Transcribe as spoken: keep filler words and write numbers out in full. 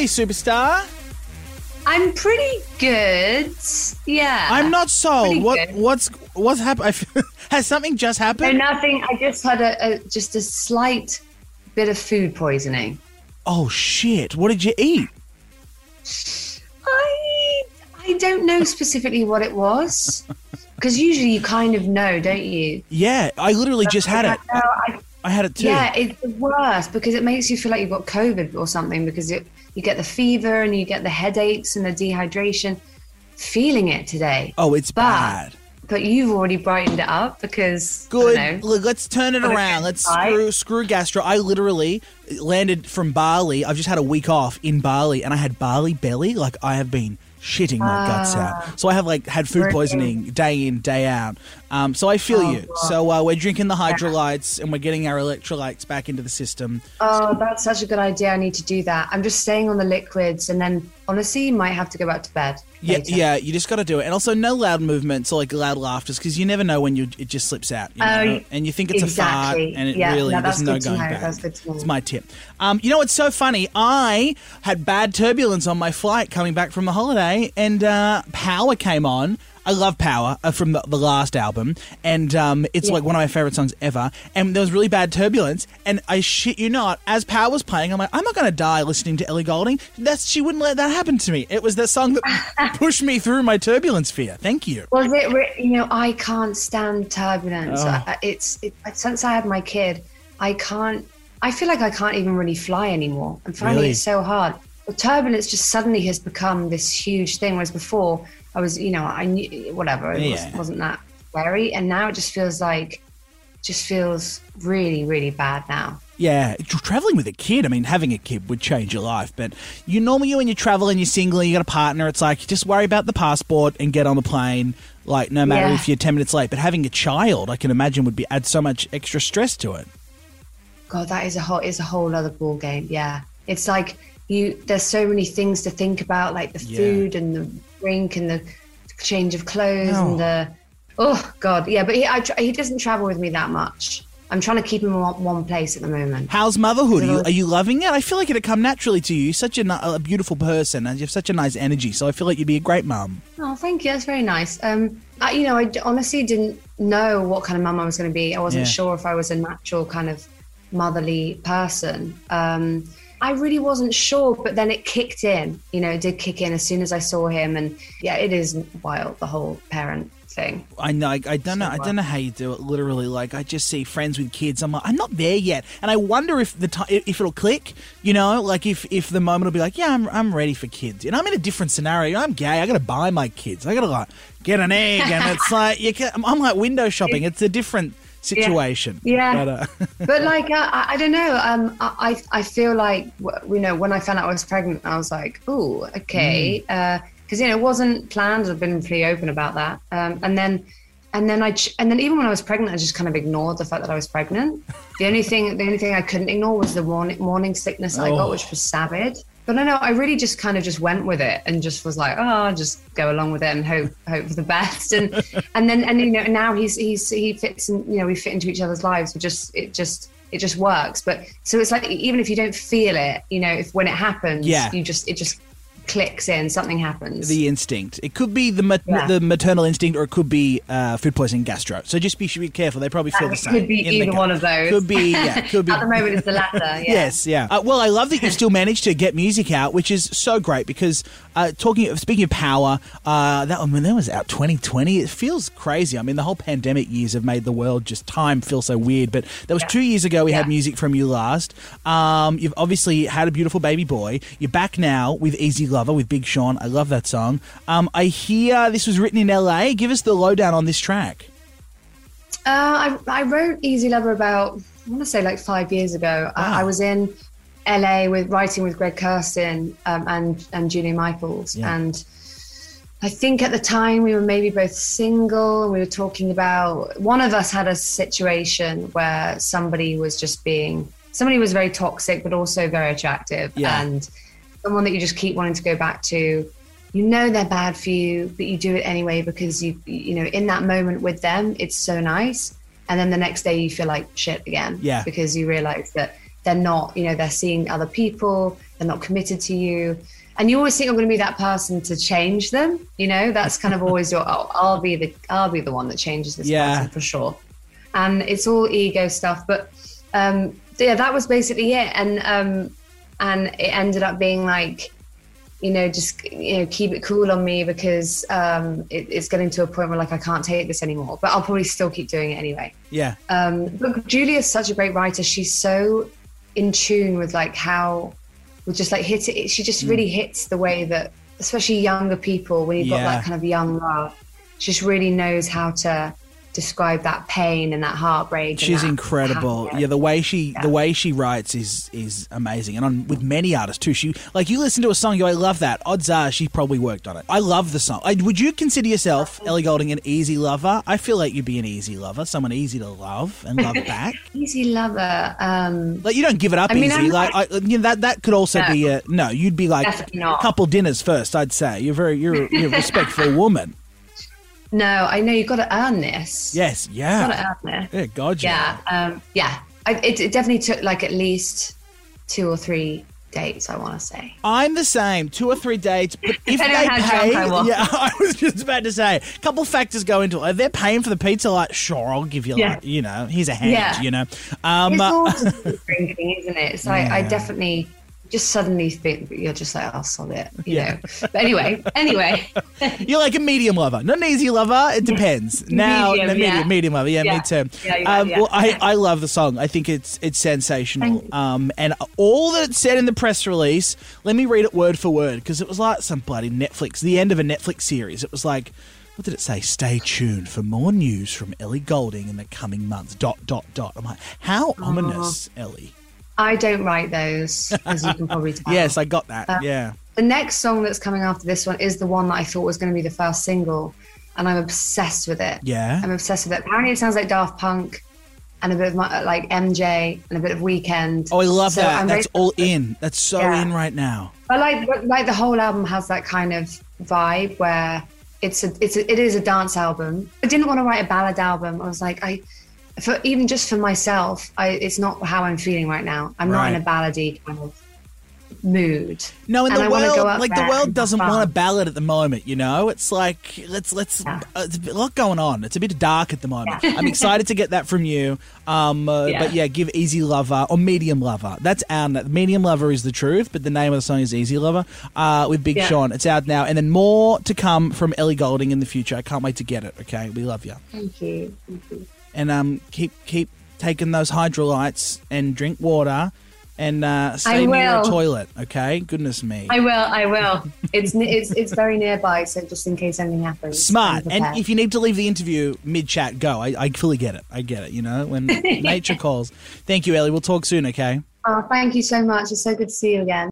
you, superstar? I'm pretty good. Yeah. I'm not sold. What, what's what's happened? Has something just happened? No, nothing. I just had a, a just a slight bit of food poisoning. Oh shit! What did you eat? I I don't know specifically what it was, because usually you kind of know, don't you? Yeah, I literally but just had I, it. No, I, I had it too. Yeah, it's the worst because it makes you feel like you've got COVID or something, because it. You get the fever and you get the headaches and the dehydration. Feeling it today. Oh, it's but, bad. But you've already brightened it up because... Good. I don't know, Look, let's turn it around. Let's screw, screw gastro. I literally landed from Bali. I've just had a week off in Bali and I had Bali belly. Like, I have been shitting my uh, guts out. So I have, like, had food poisoning day in, day out. Um, so I feel oh, you. God. So uh, we're drinking the Hydrolytes yeah. and we're getting our electrolytes back into the system. Oh, that's such a good idea. I need to do that. I'm just staying on the liquids and then, honestly, you might have to go back to bed later. Yeah, yeah, you just got to do it. And also no loud movements or, like, loud laughters, because you never know when you it just slips out. You know? um, and you think it's exactly. a fart and it yeah, really, no, there's no going back. That's good to know. It's my tip. Um, you know what's so funny? I had bad turbulence on my flight coming back from a holiday and uh, Power came on. I love Power uh, from the, the last album, and um, it's yeah. like one of my favourite songs ever, and there was really bad turbulence, and I shit you not, as Power was playing, I'm like, I'm not going to die listening to Ellie Goulding. That's, she wouldn't let that happen to me. It was the song that pushed me through my turbulence fear. Thank you. Well, it, you know, I can't stand turbulence. Oh. I, it's it, since I had my kid, I can't, I feel like I can't even really fly anymore. I'm finding really? it so hard. Well, turbulence just suddenly has become this huge thing, whereas before... I was, you know, I knew, whatever, it yeah. was, wasn't that scary. And now it just feels like, just feels really, really bad now. Yeah, traveling with a kid, I mean, having a kid would change your life. But you normally, when you travel and you're single, you got a partner, it's like, just worry about the passport and get on the plane, like, no matter yeah. if you're ten minutes late. But having a child, I can imagine, would be add so much extra stress to it. God, that is a whole, is a whole other ball game, yeah. It's like, you, there's so many things to think about, like the yeah. food and the drink and the change of clothes no. and the oh god yeah but he I, he doesn't travel with me that much. I'm trying to keep him in one, one place at the moment. How's motherhood? Are you, are you loving it? I feel like it'd come naturally to you. You're such a, a beautiful person and you have such a nice energy, so I feel like you'd be a great mum. Oh, thank you. That's very nice. Um, I, you know, I honestly didn't know what kind of mum I was going to be. I wasn't yeah. sure if I was a natural kind of motherly person. Um, I really wasn't sure, but then it kicked in. You know, it did kick in as soon as I saw him, and yeah, it is wild, the whole parent thing. I know. I, I don't know. I don't know how you do it. Literally, like I just see friends with kids. I'm like, I'm not there yet, and I wonder if the t- if it'll click. You know, like if, if the moment will be like, yeah, I'm I'm ready for kids, and I'm in a different scenario. I'm gay. I got to buy my kids. I got to like get an egg, and it's like you can, I'm like window shopping. It's a different situation. Yeah, yeah. But, uh, but like uh, I, I don't know. Um, I I feel like you know when I found out I was pregnant, I was like, oh, okay, because mm. uh, you know it wasn't planned. I've been pretty open about that. Um, and then and then I ch- and then even when I was pregnant, I just kind of ignored the fact that I was pregnant. The only thing the only thing I couldn't ignore was the morning morning sickness oh. I got, which was savage. But I know I really just kind of just went with it and just was like, oh, I'll just go along with it and hope hope for the best. And and then and you know now he's he's he fits in, you know we fit into each other's lives. We just it just it just works. But so it's like even if you don't feel it, you know, if when it happens, yeah. you just it just clicks in. Something happens. The instinct. It could be the ma- yeah. the maternal instinct, or it could be uh, food poisoning, gastro. So just be should be careful. They probably feel uh, the same. Could be either one of those. Could be. Yeah. Could be. At the moment, it's the latter. Yeah. Yes. Yeah. Uh, well, I love that you still managed to get music out, which is so great because uh, talking speaking of Power, uh, that one when that was out twenty twenty, it feels crazy. I mean, the whole pandemic years have made the world just time feel so weird. But that was yeah. two years ago. We yeah. had music from you last. Um, you've obviously had a beautiful baby boy. You're back now with Easy Love. With Big Sean. I love that song. Um, I hear this was written in L A. Give us the lowdown on this track. Uh, I, I wrote Easy Lover about, I want to say like five years ago. Wow. I, I was in L A with writing with Greg Kurstin um, and, and Julia Michaels. Yeah. And I think at the time we were maybe both single. And we were talking about, one of us had a situation where somebody was just being, somebody was very toxic, but also very attractive. Yeah. And someone that you just keep wanting to go back to, you know they're bad for you, but you do it anyway because you, you know, in that moment with them, it's so nice. And then the next day you feel like shit again. Yeah. Because you realize that they're not, you know, they're seeing other people. they're not committed to you. And you always think, I'm going to be that person to change them. You know, that's kind of always your, oh, I'll be the, I'll be the one that changes this yeah. person for sure. And it's all ego stuff. But um, yeah, that was basically it. And, um, and it ended up being like, you know, just, you know, keep it cool on me because um, it, it's getting to a point where like, I can't take this anymore, but I'll probably still keep doing it anyway. Yeah. Um, but Julia's such a great writer. She's so in tune with like how we just like hit it. She just mm. really hits the way that, especially younger people, when you've yeah. got that kind of young love, she just really knows how to describe that pain and that heartbreak. She's and that incredible. Heartbreak. Yeah, the way she yeah. the way she writes is is amazing. And on with many artists too. She like you listen to a song, you go, I love that. Odds are she probably worked on it. I love the song. I, would you consider yourself, Ellie Goulding, an easy lover? I feel like you'd be an easy lover, someone easy to love and love back. Easy lover. Um, like you don't give it up I mean, easy. I'm, like I, you know, that that could also no, be a no. You'd be like a couple dinners first. I'd say you're very you're, you're a respectful woman. No, I know you've got to earn this. Yes, yeah. You've got to earn this. Yeah, God, yeah. Yeah, um, yeah. I, it, it definitely took like at least two or three dates, I want to say. I'm the same, two or three dates. But if they pay, I yeah, I was just about to say, a couple factors go into it. If they're paying for the pizza, like, sure, I'll give you, yeah. like, you know, here's a hand, yeah. you know. Um, it's all just drinking, isn't it? It's like, yeah. I definitely... just suddenly think you're just like, I'll solve it, you yeah. know. But anyway, anyway. You're like a medium lover, not an easy lover. It depends. Now, medium, no, medium, yeah. medium lover. Yeah, yeah. me too. Yeah, yeah, um, yeah. Well, I, I love the song. I think it's it's sensational. Um, and all that it said in the press release, let me read it word for word because it was like some bloody Netflix, the end of a Netflix series. It was like, what did it say? Stay tuned for more news from Ellie Goulding in the coming months, dot, dot, dot. I'm like, how Aww. ominous, Ellie. I don't write those, as you can probably tell. Yes, I got that, um, yeah. The next song that's coming after this one is the one that I thought was going to be the first single, and I'm obsessed with it. Yeah? I'm obsessed with it. Apparently it sounds like Daft Punk and a bit of my, like M J and a bit of Weeknd. Oh, I love so that. I'm that's all in. That's so yeah. in right now. But like, but like the whole album has that kind of vibe where it's a, it's a, it is a dance album. I didn't want to write a ballad album. I was like, I... For even just for myself, I, it's not how I'm feeling right now. I'm right. not in a ballady kind of mood. No, in the world, like the world doesn't want a ballad at the moment. You know, it's like let's let's. Yeah. Uh, it's a lot going on. It's a bit dark at the moment. Yeah. I'm excited to get that from you. Um, uh, yeah. But yeah, give Easy Lover or Medium Lover. That's out now. Medium Lover is the truth, but the name of the song is Easy Lover uh, with Big yeah. Sean. It's out now, and then more to come from Ellie Goulding in the future. I can't wait to get it. Okay, we love you. Thank you. Thank you. And um, keep keep taking those hydrolytes and drink water and uh, stay near a toilet, okay? Goodness me. I will, I will. It's it's it's very nearby, so just in case anything happens. Smart. And if you need to leave the interview mid-chat, go. I, I fully get it. I get it, you know, when nature calls. Thank you, Ellie. We'll talk soon, okay? Oh, thank you so much. It's so good to see you again.